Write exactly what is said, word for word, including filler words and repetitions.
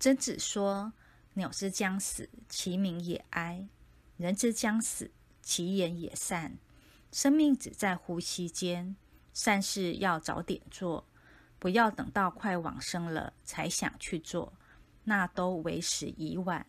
曾子说：“鸟之将死，其鸣也哀；人之将死，其言也善。”生命只在呼吸间，善事要早点做，不要等到快往生了才想去做，那都为时已晚。